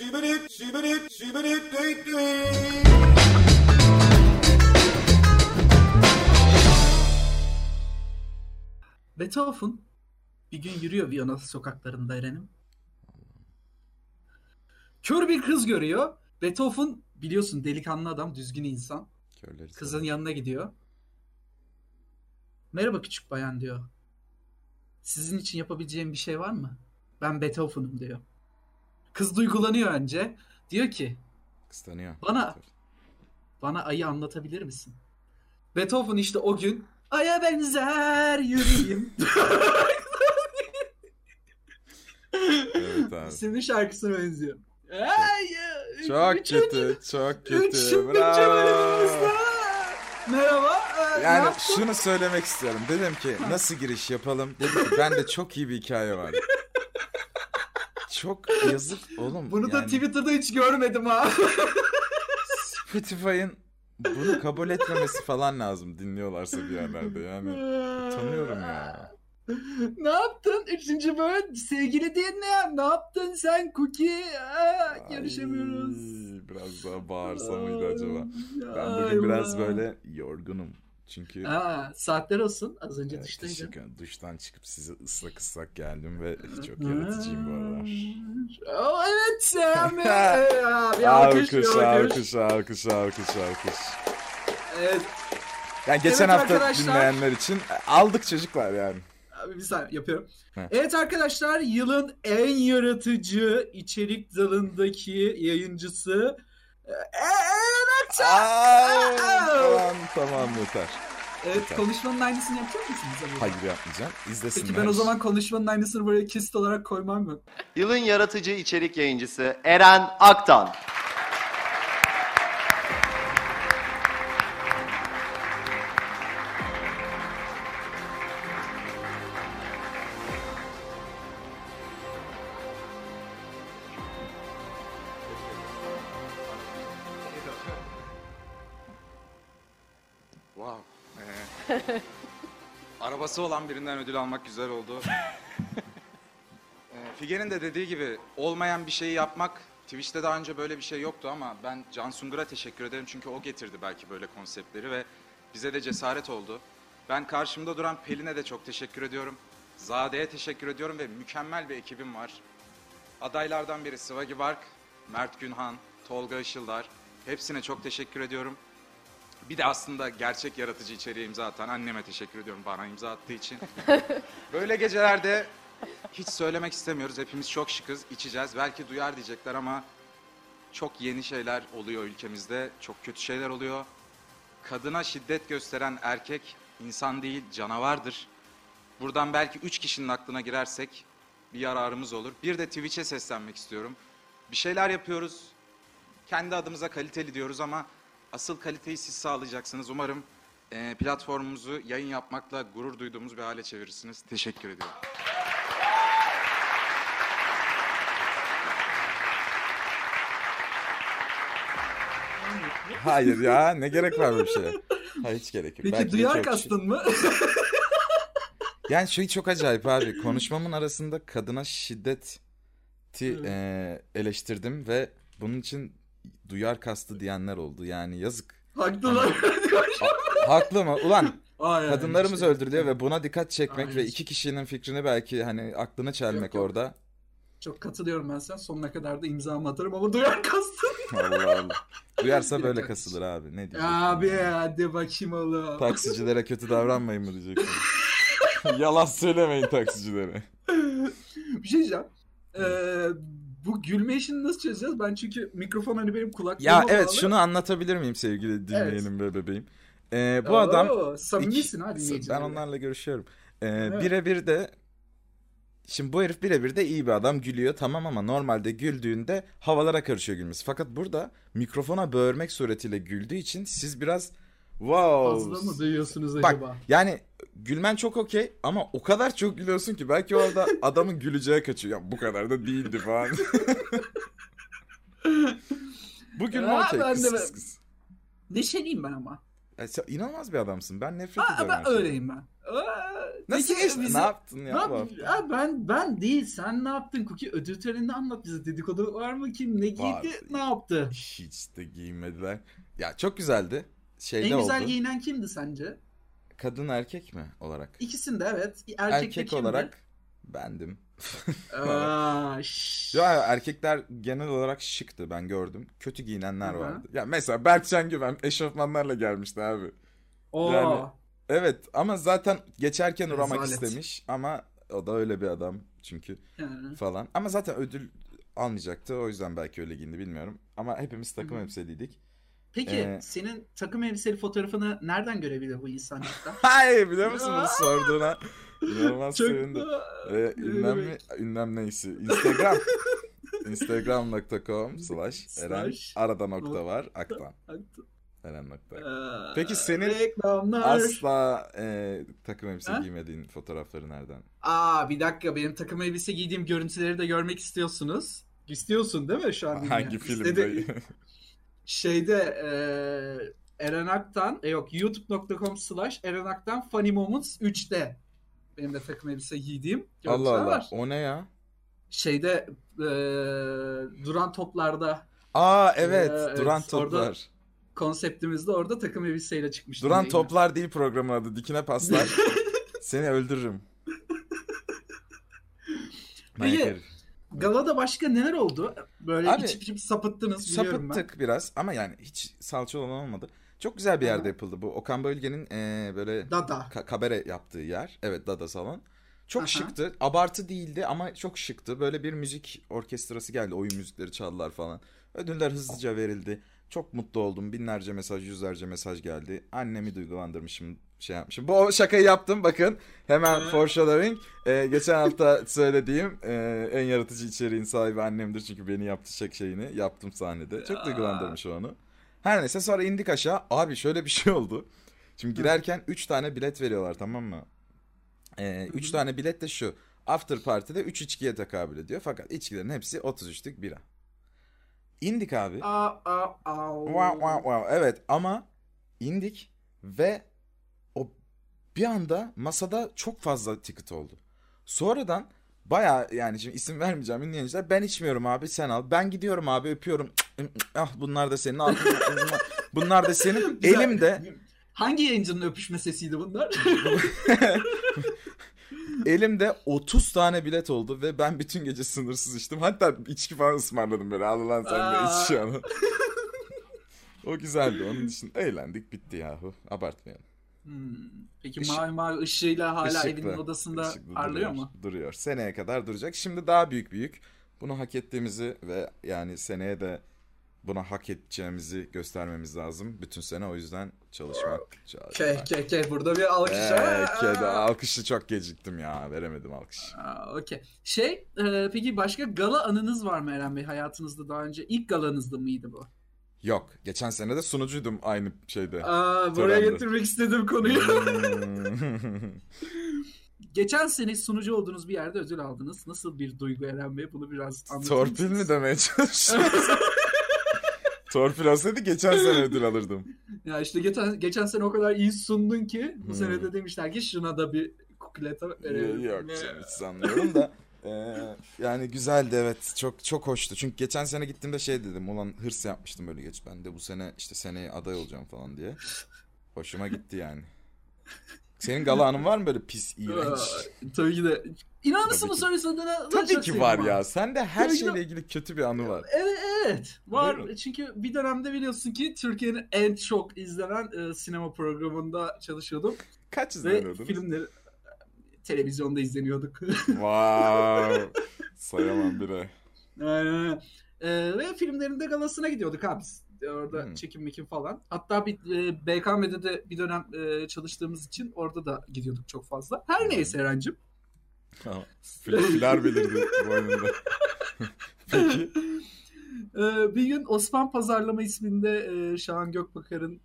Beethoven bir gün yürüyor Viyana sokaklarında Eren'im. Kör bir kız görüyor. Beethoven biliyorsun delikanlı adam, düzgün insan. Körleri kızın sever. Yanına gidiyor. Merhaba küçük bayan diyor. Sizin için yapabileceğim bir şey var mı? Ben Beethoven'ım diyor. Kız duygulanıyor önce. Diyor ki. Kıskanıyor. Bana ayı anlatabilir misin? Beethoven işte o gün aya benzer yüreğim. Evet abi. İsimli şarkısına benziyor. Ayı. Çok kötü. Çok kötü. Bravo. Merhaba. Yani şunu söylemek istiyorum. Dedim ki nasıl giriş yapalım? Dedim ki bende çok iyi bir hikaye var. Çok yazık oğlum. Bunu yani... da Twitter'da hiç görmedim ha. Spotify'ın bunu kabul etmemesi falan lazım dinliyorlarsa bir yerlerde yani. Tanıyorum ya. Ne yaptın? 3. bölüm sevgili dinleyen ne yaptın sen Cookie? Görüşemiyoruz. Biraz daha bağırsam mıydı acaba? Ben bugün biraz böyle yorgunum. Çünkü saatler olsun. Az önce duştaydım. Duştan çıkıp size ıslak geldim ve çok yaratıcıyım bu aralar. Evet sen mi? Alkış. Evet. Yani geçen evet, hafta arkadaşlar... dinleyenler için aldık çocuklar yani. Abi bir saniye yapıyorum. Heh. Evet arkadaşlar, yılın en yaratıcı içerik dalındaki yayıncısı Mert. Tamam yeter. Evet yeter. Konuşmanın aynısını yapacak mısınız? Hayır yapmayacağım. İzlesinler. Peki ben o zaman konuşmanın aynısını buraya kesit olarak koymam mı? Yılın yaratıcı içerik yayıncısı Eren Aktan. Arabası olan birinden ödül almak güzel oldu. Figen'in de dediği gibi olmayan bir şeyi yapmak, Twitch'te daha önce böyle bir şey yoktu ama ben Cansungur'a teşekkür ederim çünkü o getirdi belki böyle konseptleri ve bize de cesaret oldu. Ben karşımda duran Pelin'e de çok teşekkür ediyorum. Zade'ye teşekkür ediyorum ve mükemmel bir ekibim var. Adaylardan biri Swaggy Bark, Mert Günhan, Tolga Işıldar. Hepsine çok teşekkür ediyorum. Bir de aslında gerçek yaratıcı içeriğe imza atan anneme teşekkür ediyorum bana imza attığı için. Böyle gecelerde hiç söylemek istemiyoruz. Hepimiz çok şıkız, içeceğiz. Belki duyar diyecekler ama çok yeni şeyler oluyor ülkemizde. Çok kötü şeyler oluyor. Kadına şiddet gösteren erkek insan değil, canavardır. Buradan belki 3 kişinin aklına girersek bir yararımız olur. Bir de Twitch'e seslenmek istiyorum. Bir şeyler yapıyoruz. Kendi adımıza kaliteli diyoruz ama... Asıl kaliteyi siz sağlayacaksınız. Umarım platformumuzu yayın yapmakla gurur duyduğumuz bir hale çevirirsiniz. Teşekkür ediyorum. Hayır ya, ne gerek var bu şeye? Hayır, hiç gerek yok. Peki belki duyar kastın mı? Yani şey çok acayip abi. Konuşmamın arasında kadına şiddeti eleştirdim ve bunun için... Duyar kastı diyenler oldu yani, yazık. Haklılar. Haklı mı? Ulan aynen, kadınlarımız işte öldürülüyor ve buna dikkat çekmek aynen ve iki kişinin fikrini belki hani aklını çelmek yok. Orada. Çok katılıyorum ben sen. Sonuna kadar da imzamı atarım ama duyar kastı. Allah Allah. Duyarsa böyle kasılır abi. Ne diyecek? Abi yani? Hadi bakayım oğlum. Taksicilere kötü davranmayın mı diyecek. Yalan söylemeyin taksicilere. Bir şey diyeceğim. Bu gülme işini nasıl çözeceğiz? Ben çünkü mikrofon hani benim kulaklığıma bağlı. Ya evet, şunu anlatabilir miyim sevgili dinleyenim ve bebeğim? Bu adam... Samimisin ha dinleyiciler. Ben onlarla görüşüyorum. Evet. Birebir de... Şimdi bu herif birebir de iyi bir adam, gülüyor tamam ama normalde güldüğünde havalara karışıyor gülmesi. Fakat burada mikrofona böğürmek suretiyle güldüğü için siz biraz... Wow. Fazla mı duyuyorsunuz acaba? Bak yani... Gülmen çok okey ama o kadar çok gülüyorsun ki belki orada adamın güleceği kaçıyor. Ya bu kadar da değildi falan. Bu gülme okey. Neşeliyim ben ama. Ya, inanılmaz bir adamsın. Ben nefret ediyorum. Ben öyleyim ben. Nasıl geçti? Ne yaptın ya? Ya ben değil. Sen ne yaptın Kuki? Ödül törenini anlat bize. Dedikodu var mı? Kim ne giydi? Var. Ne yaptı? Hiç de giymediler. Ya çok güzeldi. Şeyde en güzel oldu. Giyinen kimdi sence? Kadın erkek mi olarak? İkisinde evet. Erkek olarak bendim. Ya erkekler genel olarak şıktı, ben gördüm. Kötü giyinenler vardı. Ya mesela Berkcan Güven eşofmanlarla gelmişti abi. Yani, evet ama zaten geçerken uğramak istemiş ama o da öyle bir adam çünkü falan. Ama zaten ödül almayacaktı, o yüzden belki öyle giyindi bilmiyorum. Ama hepimiz takım elbiseliydik. Peki senin takım elbiseli fotoğrafını nereden görebilir bu insanlıkta? Hayır biliyor musun bunu sorduğuna? İnanılmaz sevindim. Ünlem neyse. Instagram. Instagram.com/Eren. Arada nokta var. Aktan. Eren. Peki senin asla takım elbise giymediğin fotoğrafları nereden? Bir dakika, benim takım elbise giydiğim görüntüleri de görmek istiyorsunuz. İstiyorsun değil mi şu an? Hangi filmde? Eren Aktan, youtube.com/Eren Aktan Funny Moments 3'te benim de takım elbise giydiğim görüntüler var. Allah Allah, o ne ya? Duran Toplar'da. Evet, Duran Toplar. Konseptimizde orada takım elbiseyle çıkmıştı. Duran Toplar değil programın adı, dikine paslar. Seni öldürürüm. Peki, galada başka neler oldu? Böyle abi, içip sapıttınız biliyorum ben. Sapıttık biraz ama yani hiç salça olan olmadı. Çok güzel bir yerde yapıldı bu. Okan Bölge'nin böyle Dada. Kabare yaptığı yer. Evet, Dada salon. Çok şıktı. Abartı değildi ama çok şıktı. Böyle bir müzik orkestrası geldi. Oyun müzikleri çaldılar falan. Ödüller hızlıca verildi. Çok mutlu oldum. Binlerce mesaj, yüzlerce mesaj geldi. Annemi duygulandırmışım. Bu şakayı yaptım bakın. Hemen foreshadowing. Geçen hafta söylediğim en yaratıcı içeriğin sahibi annemdir. Çünkü beni yaptı şeyini. Yaptım sahnede. Çok duygulandırmış onu. Her neyse sonra indik aşağı. Abi şöyle bir şey oldu. Şimdi girerken 3 tane bilet veriyorlar, tamam mı? 3 tane bilet de şu. After party'de 3 içkiye tekabül ediyor. Fakat içkilerin hepsi 33'lük bira. İndik abi. Evet ama indik ve o bir anda masada çok fazla ticket oldu. Sonradan baya yani şimdi isim vermeyeceğim dinleyiciler. Ben içmiyorum abi, sen al. Ben gidiyorum abi, öpüyorum. Bunlar da senin. Bunlar da senin. Elimde. Hangi yayıncının öpüşme sesiydi bunlar? Elimde 30 tane bilet oldu ve ben bütün gece sınırsız içtim. Hatta içki falan ısmarladım böyle. Al lan sen de iç şu an. O güzeldi. Onun için eğlendik, bitti yahu. Abartmayalım. Peki mavi ışığıyla hala evinin odasında parlıyor mu? Duruyor. Seneye kadar duracak. Şimdi daha büyük. Bunu hak ettiğimizi ve yani seneye de buna hak edeceğimizi göstermemiz lazım. Bütün sene o yüzden çalışmak. Burada bir alkış. Alkışı çok geciktim ya. Veremedim alkışı. Okey. Peki başka gala anınız var mı Eren Bey hayatınızda daha önce? İlk galanızda mıydı bu? Yok. Geçen sene de sunucuydum aynı şeyde. Buraya törende. Getirmek istedim konuyu. Geçen sene sunucu olduğunuz bir yerde ödül aldınız. Nasıl bir duygu Eren Bey? Bunu biraz anlatır mısınız? Torpil mi demeye çalışıyorsunuz? Torpil olsaydı geçen sene ödül alırdım. Ya geçen sene o kadar iyi sundun ki bu sene de demişler ki şuna da bir kukleta verelim. Yok hiç sanmıyorum da. Yani güzeldi, evet, çok çok hoştu. Çünkü geçen sene gittiğimde dedim, ulan hırs yapmıştım böyle geç. Ben de bu sene seneye aday olacağım falan diye. Hoşuma gitti yani. Senin gala anın var mı böyle pis, iğrenç? Tabii ki de. İnanırsın soruyorsan da... Tabii ki var ya. Sende her şeyle ilgili kötü bir anı var. Evet. Var. Buyurun. Çünkü bir dönemde biliyorsun ki Türkiye'nin en çok izlenen sinema programında çalışıyordum. Kaç izleniyordunuz? Ve filmleri... Televizyonda izleniyorduk. Wow. Sayamam bile. Ve filmlerin de galasına gidiyorduk abi. Orada çekim mekim falan. Hatta bir BKM'de de bir dönem çalıştığımız için orada da gidiyorduk çok fazla. Her neyse Eren'cim. Filer belirdi bu oyunda. Peki. Bir gün Osman Pazarlama isminde Şahan Gökbakar'ın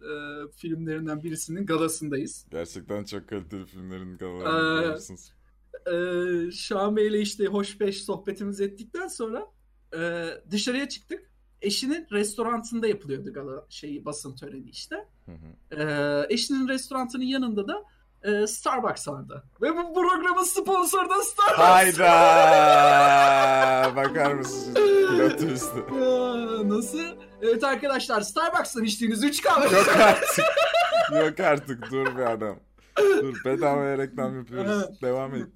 filmlerinden birisinin galasındayız. Gerçekten çok kaliteli filmlerin galalarını görüyorsunuz. Şahan Bey'le hoş beş sohbetimizi ettikten sonra dışarıya çıktık. Eşinin restorantında yapılıyordu gala basın töreni. Eşinin restorantının yanında da Starbucks vardı. Ve bu programın sponsoru da Starbucks. Hayda! Bakar mısınız? Nasıl? Evet arkadaşlar, Starbucks'tan içtiğiniz 3 kalmış. Yok artık. Yok artık. Dur bir adam. Dur, bedavaya reklam yapıyoruz. Devam edin.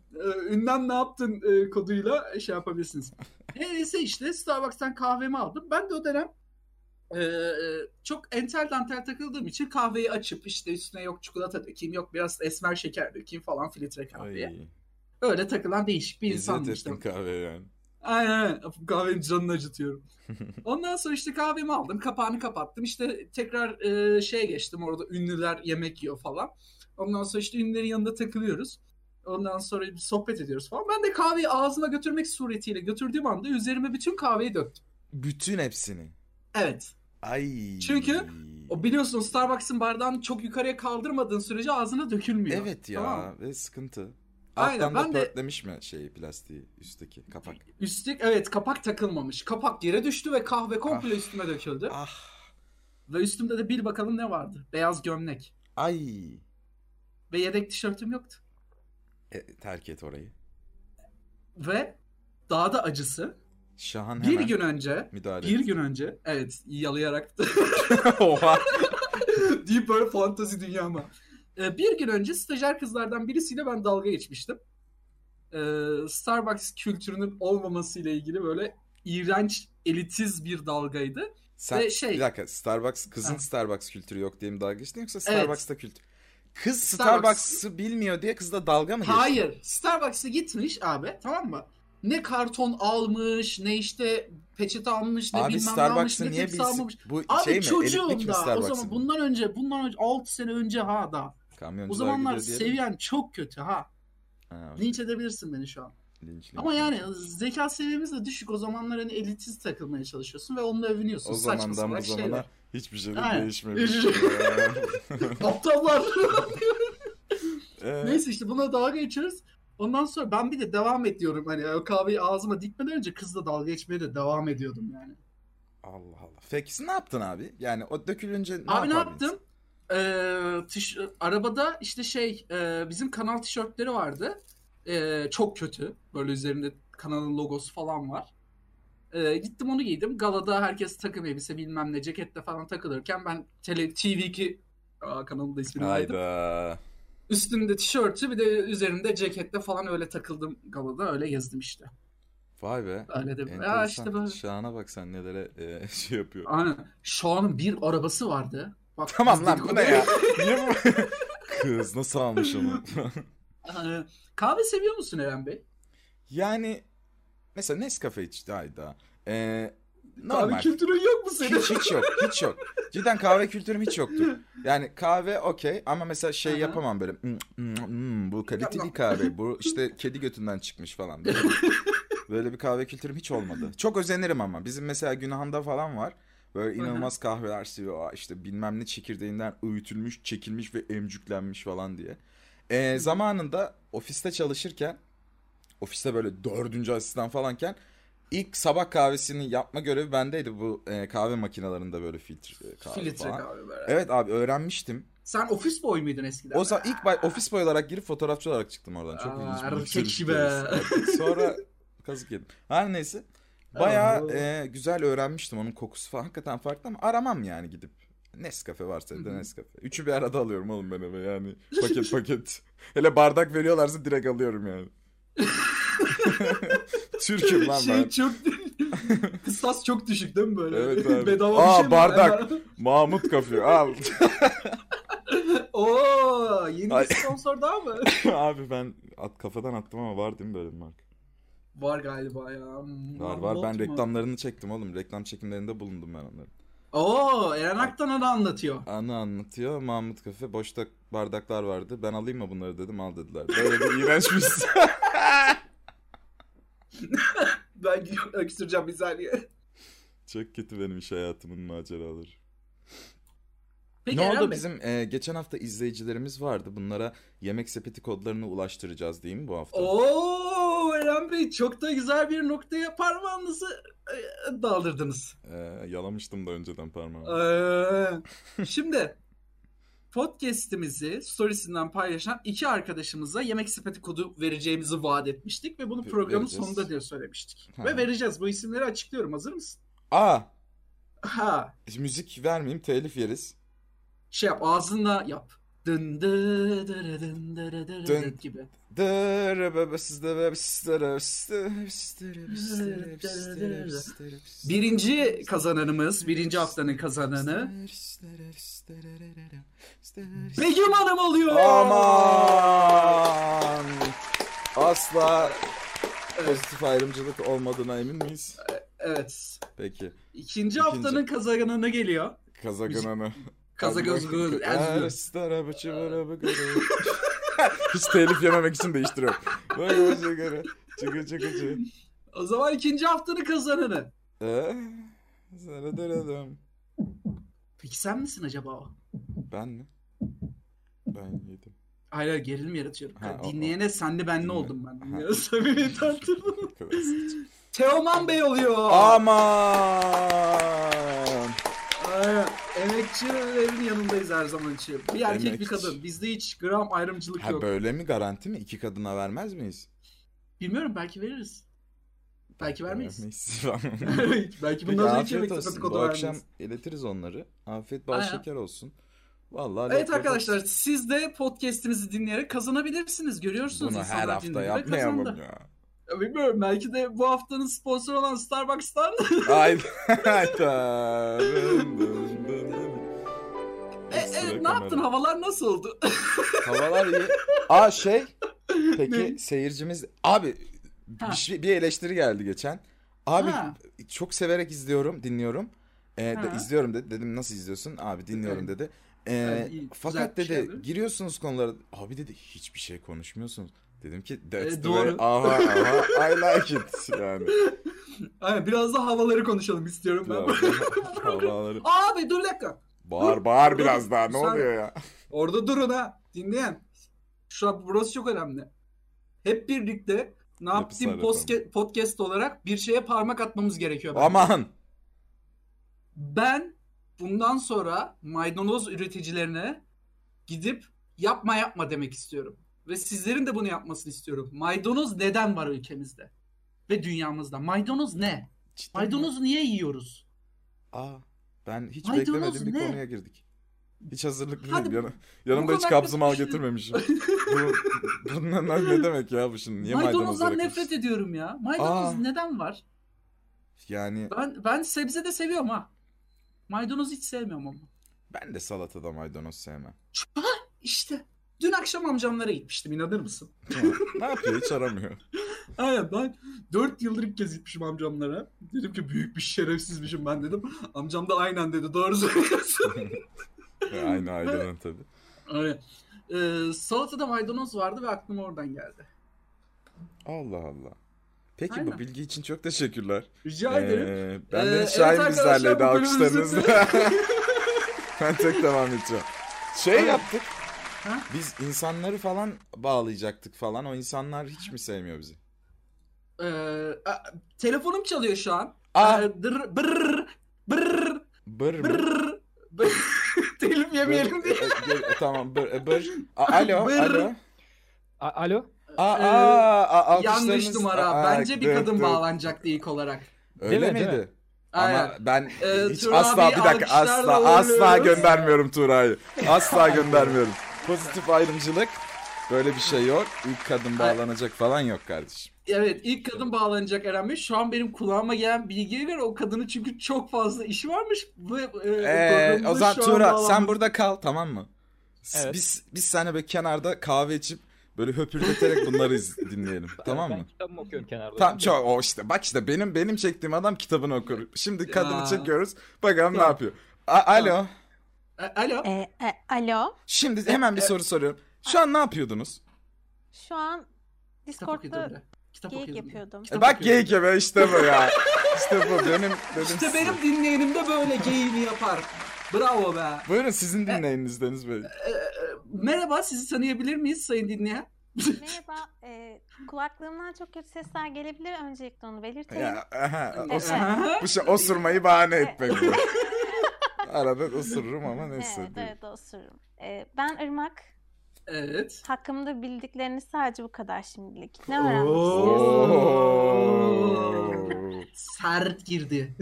Ünlem ne yaptın koduyla şey yapabilirsiniz. Neyse işte Starbucks'tan kahvemi aldım. Ben de o dönem çok entel dantel takıldığım için kahveyi açıp işte üstüne yok çikolata dökeyim, yok biraz esmer şeker dökeyim falan filtre kahveye. Ay. Öyle takılan değişik bir insanmıştım. İzzet ettim kahve yani. Aynen, kahvenin canını acıtıyorum. Ondan sonra işte kahvemi aldım, kapağını kapattım. İşte tekrar şeye geçtim, orada ünlüler yemek yiyor falan. Ondan sonra işte ünlülerin yanında takılıyoruz. Ondan sonra sohbet ediyoruz falan. Ben de kahveyi ağzına götürmek suretiyle götürdüğüm anda üzerime bütün kahveyi döktüm. Bütün hepsini? Evet. Ay. Çünkü o biliyorsun Starbucks'ın bardağını çok yukarıya kaldırmadığın sürece ağzına dökülmüyor. Evet ya, tamam. Ve sıkıntı. Aynen, alttan da pörtlemiş mi şey plastiği, üstteki kapak? Üstteki evet, kapak takılmamış. Kapak yere düştü ve kahve komple üstüme döküldü. Ve üstümde de bil bakalım ne vardı? Beyaz gömlek. Ay. Ve yedek tişörtüm yoktu. Terk et orayı. Ve daha da acısı. Şahan hemen bir gün önce evet yalayarak oha deyip böyle fantazi dünyama bir gün önce stajyer kızlardan birisiyle ben dalga geçmiştim. Starbucks kültürünün olmamasıyla ilgili böyle iğrenç elitiz bir dalgaydı. Sen, ve şey, bir dakika, Starbucks kızın Starbucks kültürü yok diye mi dalga geçtin yoksa Starbucks'ta kültür? Kız Starbucks'ı bilmiyor diye kızla dalga mı geçtin? Hayır, Starbucks'a gitmiş abi, tamam mı? Ne karton almış, ne işte peçete almış, ne abi bilmem ne almış, ne tepsi almış. Bu abi şey mi? Çocuğum da o zaman bundan önce 6 sene önce ha da. O zamanlar seviyen çok kötü ha. Linç edebilirsin beni şu an. Linçli. Ama yani zeka seviyemiz de düşük. O zamanlar hani elitiz takılmaya çalışıyorsun ve onunla övünüyorsun. O saçma zamandan bu zamanlar hiçbir şey değişmemiş. Aptallar. Neyse işte buna dalga geçiyoruz. Ondan sonra ben bir de devam ediyorum. Hani o kahveyi ağzıma dikmeden önce kızla dalga geçmeye de devam ediyordum yani. Allah Allah. Peki ne yaptın abi? Yani o dökülünce ne yaptın? Abi ne yaptım? Arabada işte bizim kanal tişörtleri vardı. Çok kötü. Böyle üzerinde kanalın logosu falan var. Gittim onu giydim. Galada herkes takım elbise bilmem ne ceketle falan takılırken ben TV2 kanalın da ismini verdim. Hayda. Üstümde tişörtü bir de üzerinde ceketle falan öyle takıldım galada, öyle gezdim işte. Vay be. Öyle de enteresan. İşte böyle. Şahan'a bak sen nelere şey yapıyor. Aynen. Şahan'ın bir arabası vardı. Bak, tamam lan bu ne ya? Kız nasıl almış onu? Kahve seviyor musun Eren Bey? Yani mesela Nescafe içti ayda. Normal. Kahve kültürün yok mu senin? Hiç yok. Cidden kahve kültürüm hiç yoktu. Yani kahve okey ama mesela şey yapamam böyle. Bu kaliteli kahve. Bu işte kedi götünden çıkmış falan. Böyle bir kahve kültürüm hiç olmadı. Çok özenirim ama. Bizim mesela Günhan'da falan var. Böyle inanılmaz kahveler seviyor. İşte bilmem ne çekirdeğinden öğütülmüş, çekilmiş ve emcüklenmiş falan diye. Zamanında ofiste çalışırken, ofiste böyle 4. asistan falanken İlk sabah kahvesini yapma görevi bendeydi, bu kahve makinelerinde böyle filtre kahve filtre falan. Kahve böyle. Evet abi, öğrenmiştim. Sen ofis boy muydun eskiden? O zaman ilk ofis boy olarak girip fotoğrafçı olarak çıktım oradan. Çok ilginç bir şey. Sonra kazık yedim. Her neyse. Bayağı güzel öğrenmiştim, onun kokusu falan hakikaten farklı ama aramam yani gidip. Nescafe varsa evde Nescafe. 3'ü bir arada alıyorum oğlum ben eve yani. Paket paket. Hele bardak veriyorlarsa direkt alıyorum yani. Türk'üm lan ben. Çok... Kısas çok düşük değil mi böyle? Evet abi. Bedava bir şey bardak. Mi? Mahmut Kafe al. Ooo, yeni bir sponsor daha mı? Abi ben kafadan attım ama var değil mi böyle bir marka? Var galiba ya. Var ben mu? Reklamlarını çektim oğlum. Reklam çekimlerinde bulundum ben onların. Ooo, Eren Aktan'a da anlatıyor. Anı anlatıyor. Mahmut Kafe boşta bardaklar vardı. Ben alayım mı bunları dedim, al dediler. Böyle bir iğrençmiş. Ben öksüreceğim bir saniye. Çok kötü benim iş hayatımın maceraları. Peki, ne oldu bizim geçen hafta izleyicilerimiz vardı. Bunlara yemek sepeti kodlarını ulaştıracağız değil mi bu hafta? Ooo Eren Bey, çok da güzel bir noktaya parmağınızı daldırdınız. Yalamıştım da önceden parmağımı. Şimdi podcast'imizi storiesinden paylaşan iki arkadaşımıza yemek sepeti kodu vereceğimizi vaat etmiştik ve bunu programın sonunda diye söylemiştik. Ha. Ve vereceğiz. Bu isimleri açıklıyorum. Hazır mısın? Aa. Ha. Müzik vermeyeyim, telif yeriz. Şey yap, ağzınla yap. Dın dı dı dın dı dı dı dı gibi. Birinci kazananımız, birinci haftanın kazananı Begüm Hanım oluyor. Aman! Asla pozitif ayrımcılık olmadığına emin miyiz? Evet. Peki. İkinci haftanın kazananı geliyor. Kazananı. Kazagözgül. Hiç telif yememek için değiştiriyorum. O zaman ikinci haftanın kazananı. Peki sen misin acaba o? Ben mi? Ben yedim. Hayır, gerilim yaratıyorum. Ha, dinleyene o. Senle ben ne oldum ben? Samimiyet arttırdım. Teoman Bey oluyor. Aman. Emekçilerin yanındayız her zaman için. Bir erkek bir kadın. Bizde hiç gram ayrımcılık yok. Böyle mi, garanti mi? İki kadına vermez miyiz? Bilmiyorum, belki veririz. Belki vermeyiz. Belki bundan sonra hiç yemek sepeti kodu vermeyiz. Bu akşam iletiriz onları. Afiyet bal şeker olsun. Vallahi evet arkadaşlar, siz de podcast'imizi dinleyerek kazanabilirsiniz. Görüyorsunuz. Bunu her hafta yapmayalım ya. Bilmiyorum, belki de bu haftanın sponsoru olan Starbucks'tan. Hayda. Ne yaptın? Havalar nasıl oldu? Havalar iyi. Peki seyircimiz... Abi bir eleştiri geldi geçen. Abi çok severek izliyorum, dinliyorum. İzliyorum dedi. Dedim nasıl izliyorsun? Abi dinliyorum dedi. Fakat dedi şeydir. Giriyorsunuz konulara. Abi dedi hiçbir şey konuşmuyorsunuz. Dedim ki that's the way. I like it yani. Aynen, biraz da havaları konuşalım istiyorum ben. Havaları. Abi dur dakika. Bağır biraz daha, ne oluyor ya? Orada durun ha, dinleyen. Şu an burası çok önemli. Hep birlikte Naptim Podcast olarak bir şeye parmak atmamız gerekiyor. Bence. Aman. Ben bundan sonra maydanoz üreticilerine gidip yapma demek istiyorum. Ve sizlerin de bunu yapmasını istiyorum. Maydanoz neden var ülkemizde? Ve dünyamızda. Maydanoz ne? Cidden maydanozu niye yiyoruz? Ben hiç beklemedim bir konuya girdik. Hiç hazırlıklıyım. Yanımda hiç kabzımal getirmemişim. Bunlar ne demek ya bu şimdi? Niye maydanozdan nefret ediyorum ya. Maydanoz neden var? Yani... Ben sebze de seviyorum ha. Maydanozu hiç sevmiyorum ama. Ben de salatada maydanoz sevmem. İşte. Dün akşam amcamlara gitmiştim, inanır mısın? Ne yapıyor, hiç aramıyor. Aynen, ben 4 yıldır ilk kez gitmişim amcamlara. Dedim ki büyük bir şerefsizmişim ben dedim. Amcam da aynen dedi, doğru söylüyorsun. Aynı aileden tabii. Evet. Salatada maydanoz vardı ve aklıma oradan geldi. Allah Allah. Peki aynen. Bu bilgi için çok teşekkürler. Rica ederim. Ben de Şahin bizlerleydi alkışlarınızla. Ben tek devam edeceğim. Yaptık. Ha? Biz insanları falan bağlayacaktık falan. O insanlar hiç mi sevmiyor bizi? Telefonum çalıyor şu an. Bır. Telif yemeyelim diye. Tamam. Bır. Alo. Alo. Yanlış numara. Bence bir kadın bağlanacaktı ilk olarak. Öyle miydi? Ama ben hiç asla bir dakika asla göndermiyorum Turay'ı. Asla göndermiyorum. Pozitif ayrımcılık, böyle bir şey yok. İlk kadın bağlanacak falan yok kardeşim. Evet, ilk kadın bağlanacak Eren Bey. Şu an benim kulağıma gelen bilgiye göre o kadının çünkü çok fazla işi varmış. Ozan Turay sen burada kal, tamam mı? Evet. Biz seninle böyle kenarda kahve içip böyle höpürdeterek bunları dinleyelim. Tamam mı? Ben kitabımı okuyorum kenarda. İşte benim çektiğim adam kitabını okur. Şimdi kadını çekiyoruz. Bakalım ne yapıyor. Alo. Alo. Alo. Şimdi hemen bir soru soruyorum. Şu an ne yapıyordunuz? Şu an Discord'da geyik yapıyordum. Bak geyik ya, işte bu ya. İşte bu benim. İşte benim dinleyenim de böyle geyiğini yapar. Bravo be. Buyurun sizin dinleyiniz Deniz Bey. Merhaba, sizi tanıyabilir miyiz sayın dinleyen? Merhaba, kulaklığımdan çok kötü sesler gelebilir, öncelikle onu belirteyim. Ya, bu osurmayı bahane etmek bu. Arada osururum ama neyse. Evet, evet osururum. Ben Irmak. Evet. Hakkımda bildiklerini sadece bu kadar şimdilik. Ne öğrenmek istiyorsun? Sert girdi.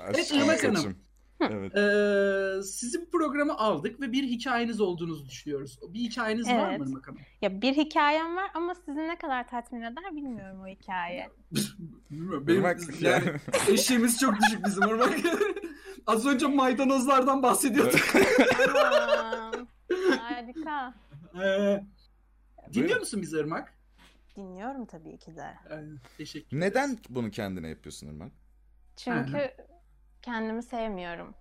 Evet Irmak Hanım. Evet. Sizi bu programa aldık ve bir hikayeniz olduğunuzu düşünüyoruz. Bir hikayeniz evet. var mı Irmak Hanım? Ya bir hikayem var ama sizi ne kadar tatmin eder bilmiyorum o hikaye. Benim yani eşiğimiz çok düşük bizim Irmak. Az önce maydanozlardan bahsediyorduk. Harika. Dinliyor musun bizi Irmak? Dinliyorum tabii ki de. Teşekkür ederim. Neden bunu kendine yapıyorsun Irmak? Çünkü kendimi sevmiyorum.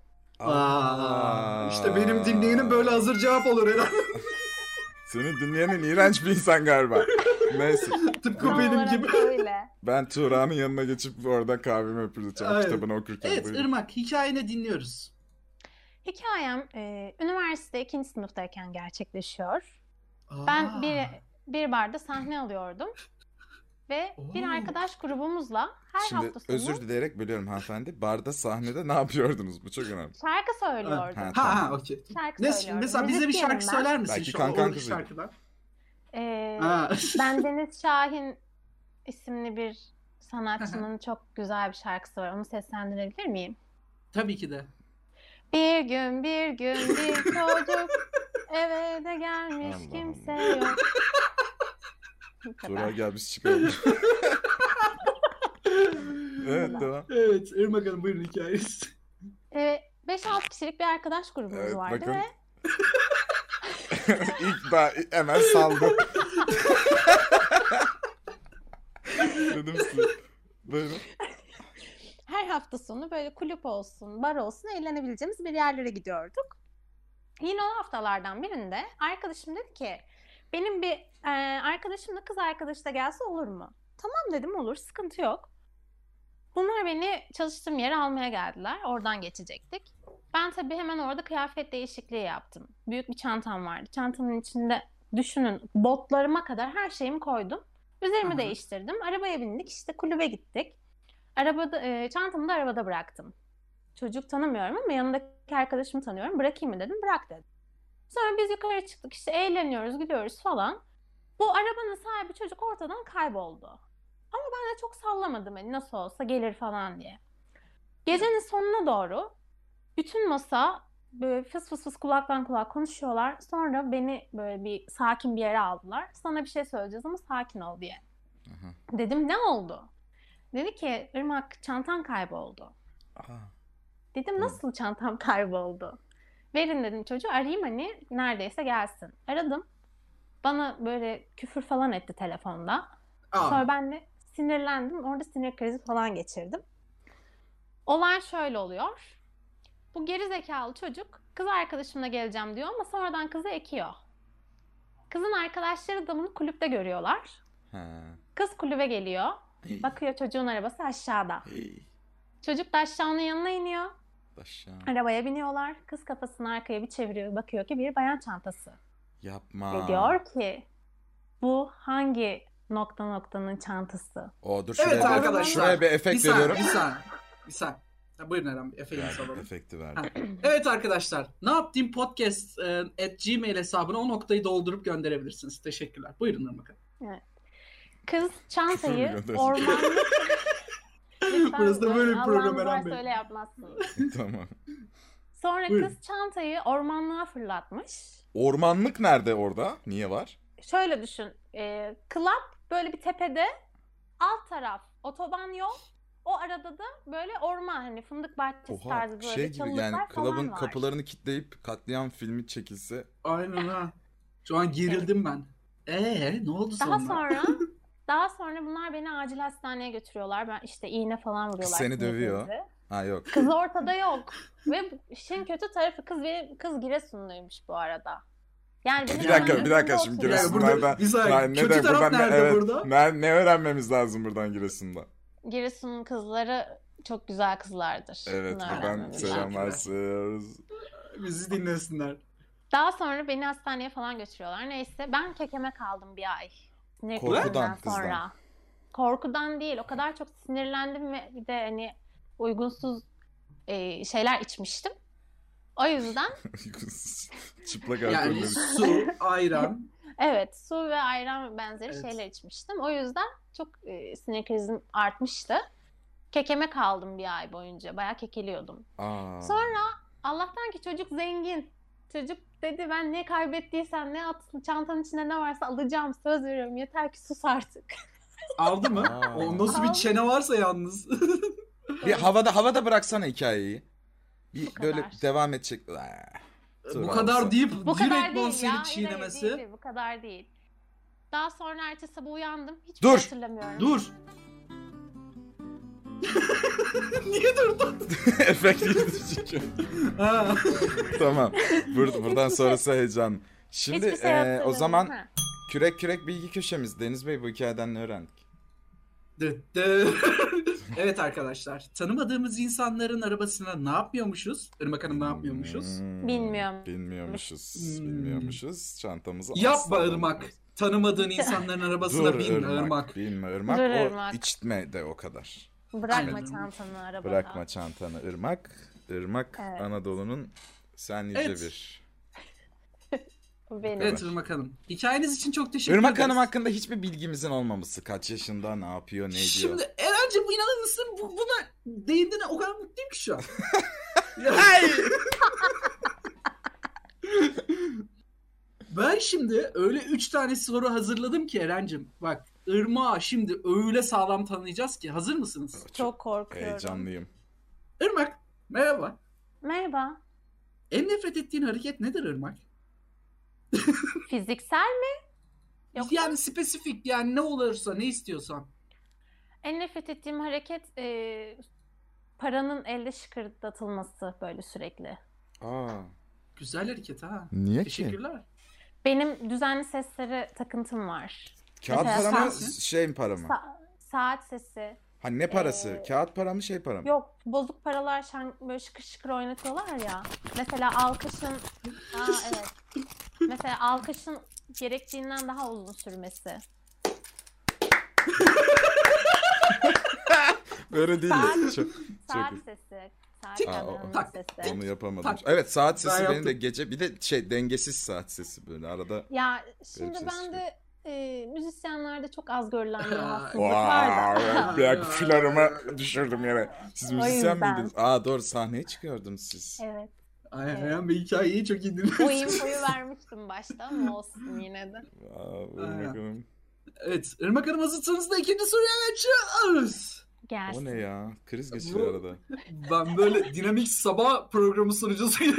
İşte benim dinleyenim böyle hazır cevap olur herhalde. Senin dinleyenin iğrenç bir insan galiba. Neyse. Tıpkı benim gibi. Öyle. Ben Tuğra'nın yanına geçip oradan kahvemi öpürteceğim kitabını okurken. Evet buyurun. Irmak hikayeni dinliyoruz. Hikayem üniversite 2. sınıftayken gerçekleşiyor. Ben bir barda sahne alıyordum. Ve bir arkadaş grubumuzla her hafta sonu... Özür dileyerek bölüyorum hanımefendi. Barda, sahnede ne yapıyordunuz? Bu çok önemli. Şarkı söylüyordum. Okey. Şarkı söylüyordum. Mesela bize bir şarkı söyler misin? Belki Kankan Kızı'ydı. Ben Deniz Şahin isimli bir sanatçının çok güzel bir şarkısı var. Onu seslendirebilir miyim? Tabii ki de. Bir gün bir gün bir çocuk eve de gelmiş Allah kimse Allah. Yok. Tuğra gel biz çıkalım. Evet tamam. Evet Irmak Hanım buyurun hikayeniz. 5-6 kişilik bir arkadaş grubumuz vardı bakın. Ve... İlk daha hemen saldım. Dedim size. Buyurun. Her hafta sonu böyle kulüp olsun, bar olsun eğlenebileceğimiz bir yerlere gidiyorduk. Yine o haftalardan birinde arkadaşım dedi ki benim bir arkadaşımla kız arkadaşı da gelse olur mu? Tamam dedim olur sıkıntı yok. Bunlar beni çalıştığım yere almaya geldiler. Oradan geçecektik. Ben tabii hemen orada kıyafet değişikliği yaptım. Büyük bir çantam vardı. Çantanın içinde düşünün botlarıma kadar her şeyimi koydum. Üzerimi değiştirdim. Arabaya bindik işte kulübe gittik. Arabada, çantamı da arabada bıraktım. Çocuk tanımıyorum ama yanındaki arkadaşımı tanıyorum. Bırakayım mı dedim bırak dedim. Sonra biz yukarı çıktık işte eğleniyoruz gidiyoruz falan. Bu arabanın sahibi çocuk ortadan kayboldu. Ama ben de çok sallamadım hani nasıl olsa gelir falan diye. Gecenin sonuna doğru bütün masa böyle fıs fıs fıs kulaktan kulağa konuşuyorlar. Sonra beni böyle bir sakin bir yere aldılar. Sana bir şey söyleyeceğiz ama sakin ol diye. Aha. Dedim ne oldu? Dedi ki Irmak çantan kayboldu. Aha. Dedim nasıl çantam kayboldu? Verin dedim çocuğu arayayım hani neredeyse gelsin. Aradım. Bana böyle küfür falan etti telefonda. Sonra ben de sinirlendim. Orada sinir krizi falan geçirdim. Olay şöyle oluyor. Bu gerizekalı çocuk kız arkadaşımla geleceğim diyor ama sonradan kızı ekiyor. Kızın arkadaşları da bunu kulüpte görüyorlar. Kız kulübe geliyor. Bakıyor çocuğun arabası aşağıda. Çocuk da aşağının yanına iniyor. Arabaya biniyorlar. Kız kafasını arkaya bir çeviriyor. Bakıyor ki bir bayan çantası. Yapma. Ve diyor ki bu hangi nokta noktanın çantası? O dur şuraya, evet, arkadaşlar. Şuraya bir efekt veriyorum. Bir saniye. Buyurun Eren bir efekt alalım. Efekti verdim. Evet arkadaşlar. Naptim Podcast @gmail hesabına o noktayı doldurup gönderebilirsiniz. Teşekkürler. Buyurun bakalım. Evet. Kız çantayı ormanlık... Burası da böyle bir program Eren Bey. Öyle yapmazsınız. Tamam. Sonra buyurun. Kız çantayı ormanlığa fırlatmış. Ormanlık nerede orada? Niye var? Şöyle düşün. Club böyle bir tepede. Alt taraf otoban yol. O arada da böyle orman hani fındık bahçesi tarzı böyle çalılıklar yani falan var. Club'ın kapılarını kilitleyip katliam filmi çekilse. Aynen ha. Şu an gerildim ben. Ne oldu sonra? Daha sonra bunlar beni acil hastaneye götürüyorlar. Ben işte iğne falan vuruyorlar. Kız seni dövüyor. Ha yok. Kız ortada yok. Ve işin kötü tarafı kız Giresunluymuş bu arada. Yani bir dakika şimdi Giresun'da. Kötü taraf nerede burada? Ne öğrenmemiz lazım buradan Giresun'da? Giresun'un kızları çok güzel kızlardır. Evet buradan selamlar söylüyoruz. Bizi dinlesinler. Daha sonra beni hastaneye falan götürüyorlar. Neyse ben kekeme kaldım bir ay. Korkudan kızdan. Korkudan değil. O kadar çok sinirlendim ve bir de hani uygunsuz şeyler içmiştim. O yüzden... Çıplak yani su, ayran. Evet, su ve ayran benzeri şeyler içmiştim. O yüzden çok sinir krizim artmıştı. Kekeme kaldım bir ay boyunca. Bayağı kekeliyordum. Aa. Sonra Allah'tan ki çocuk zengin. Çocuk dedi ben ne kaybettiysem ne atsın, çantanın içinde ne varsa alacağım, söz veriyorum, yeter ki sus artık. Aldı mı? Aa. O nasıl bir çene varsa yalnız. Bir havada bıraksana hikayeyi. Bir böyle devam edecek. Bu kadar deyip direkt bonservisi çiğnemesi. Değil, bu kadar değil. Daha sonra ertesi sabah uyandım. Hiç hatırlamıyorum. Dur. Niye durdun? Efekt girdi çünkü. Tamam. Buradan sonrası heyecan. Şimdi o zaman kürek bilgi köşemiz. Deniz Bey, bu hikayeden ne öğrendik? Evet arkadaşlar, tanımadığımız insanların arabasına ne yapıyormuşuz? Irmak Hanım, ne yapıyormuşuz? Bilmiyorum. Bilmiyormuşuz. Çantamızı yapma Irmak. Tanımadığın insanların arabasına binme Irmak. Binme Irmak. O içitme de o kadar. Bırakma çantanı arabada. Bırakma çantanı Irmak. Irmak, evet. Anadolu'nun sen nice bir. Benim. Evet Irmak Hanım. Hikayeniz için çok teşekkür ederim. Irmak Hanım hakkında hiçbir bilgimizin olmaması. Kaç yaşında, ne yapıyor, ne ediyor. Şimdi Eren'cim, inanır mısın? Buna değindiğine o kadar mutluyum ki şu an. Ben şimdi öyle 3 tane soru hazırladım ki Eren'cim. Bak Irmak'ı şimdi öyle sağlam tanıyacağız ki. Hazır mısınız? Çok korkuyorum. Heyecanlıyım. Irmak, merhaba. Merhaba. En nefret ettiğin hareket nedir Irmak? Fiziksel mi? Yok. Yani spesifik, yani ne olursa, ne istiyorsan. En nefret ettiğim hareket paranın elde şıkırdatılması böyle sürekli. Aa. Güzel hareket ha. Niye Teşekkürler. Ki? Benim düzenli seslere takıntım var. Kağıt para mı, şey para mı? Saat sesi. Ha, ne parası? Kağıt para mı, şey para mı? Yok, bozuk paralar böyle şıkır şıkır oynatıyorlar ya. Mesela alkışın... Aa, evet. Mesela alkışın gerektiğinden daha uzun sürmesi. Böyle değil. Saat sesi. Saat sesi. Onu yapamadım. Evet, saat sesi benim de gece. Bir de şey, dengesiz saat sesi böyle arada. Ya şimdi ben de müzisyenlerde çok az görülen bir rahatsızlık vardı. Ya küfürlerimi düşürdüm yere. Siz müzisyen miydiniz? Aa, doğru, sahneye çıkıyordunuz siz. Evet. Aynen, bir hikayeyi çok iyi dinledim. O infoyu vermiştim başta ama olsun yine de. Irmak Hanım. Evet, Irmak Hanım, hazırsanız da ikinci soruya geçiyoruz. Gelsin. O ne ya? Kriz geçiyor arada. Ben böyle dinamik sabah programı sunucusuyum.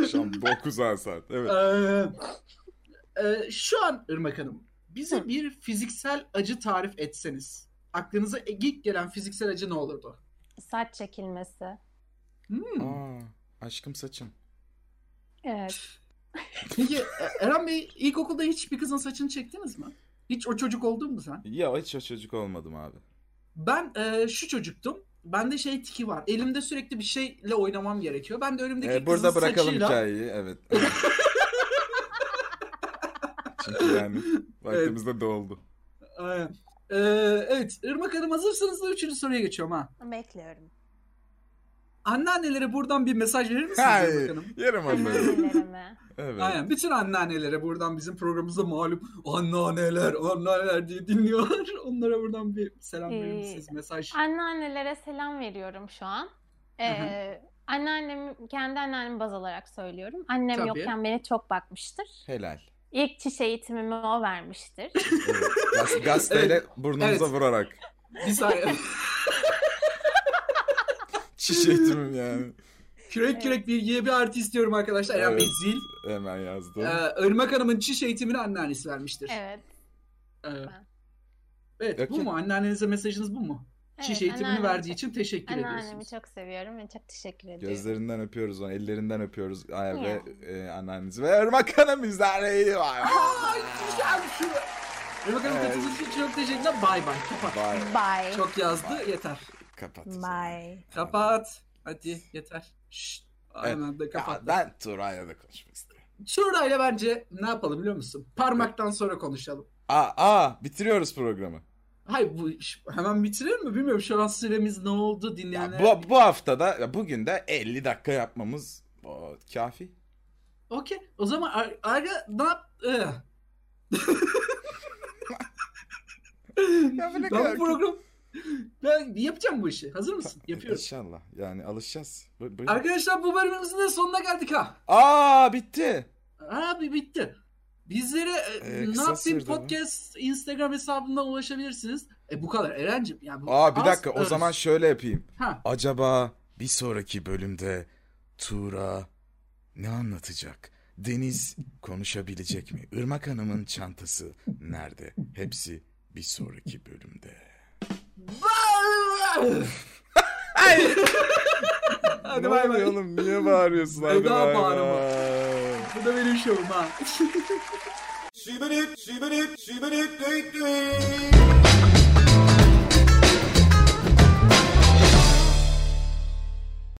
Akşam 9'a saat. Evet. Şu an Irmak Hanım, bize bir fiziksel acı tarif etseniz, aklınıza ilk gelen fiziksel acı ne olurdu? Saç çekilmesi. Aşkım saçım. Evet. Peki Eren Bey, ilkokulda hiç bir kızın saçını çektiniz mi? Hiç o çocuk oldun mu sen? Ya hiç o çocuk olmadım abi. Ben şu çocuktum. Bende şey tiki var. Elimde sürekli bir şeyle oynamam gerekiyor. Ben de önümdeki kızın saçıyla... Burada bırakalım hikayeyi. Evet. Çünkü yani vaktimiz de doldu. Evet. Irmak Hanım, hazırsanız da 3. soruya geçiyorum ha. Bekliyorum. Anneannelere buradan bir mesaj verir misiniz? Hayır, yerim anneannelerime. Evet. Aynen, bütün anneannelere buradan, bizim programımızda malum anneanneler diye dinliyorlar. Onlara buradan bir selam verir misiniz? Mesaj. Anneannelere selam veriyorum şu an. Anneannemi, kendi anneannemi baz alarak söylüyorum. Annem yokken beni çok bakmıştır. Helal. İlk çiş eğitimimi o vermiştir. Evet. Gazeteyle burnumuza vurarak. Bir saniye. Çiş eğitimim yani. Kürek bilgiye bir artı istiyorum arkadaşlar. Eren Bey zil. Hemen yazdım. Irmak Hanım'ın çiş eğitimini anneannesi vermiştir. Evet. Evet. Bu mu? Anneannenize mesajınız bu mu? Evet, çiş eğitimini verdiği için teşekkür ediyorsunuz. Anneannemi çok seviyorum ve çok teşekkür ediyorum. Gözlerinden öpüyoruz onu. Ellerinden öpüyoruz. Ve anneannenizi. Ve Irmak Hanım izlerleyi var. Irmak Hanım katıldığınız için çok teşekkürler. Bye bye. Kapat. Bye. Çok yazdı. Bye. Yeter. Kapat. Bye. Kapat. Hadi yeter. Aynen de kapat. Ben Turay'la da konuşmak istiyorum. Turay'la bence ne yapalım biliyor musun? Parmaktan sonra konuşalım. Bitiriyoruz programı. Hayır, bu hemen bitirelim mi bilmiyorum. Şu an süremiz ne oldu dinleyenler? Bu haftada, bugün de 50 dakika yapmamız kafi. Okey. O zaman Ben yapacağım bu işi. Hazır mısın? Yapıyoruz. İnşallah. Yani alışacağız. Arkadaşlar bu bölümümüzün de sonuna geldik ha. Bitti. Abi bitti. Bizlere Naptim Podcast Instagram hesabından ulaşabilirsiniz. Bu kadar Eren'cim. Yani bir dakika o zaman şöyle yapayım. Ha. Acaba bir sonraki bölümde Tuğra ne anlatacak? Deniz konuşabilecek mi? Irmak Hanım'ın çantası nerede? Hepsi bir sonraki bölümde. Hayır. Ne oluyor oğlum? Niye bağırıyorsun? Daha bağırma. Bu da benim şovum ha. Şibirik, şibirik, şibirik,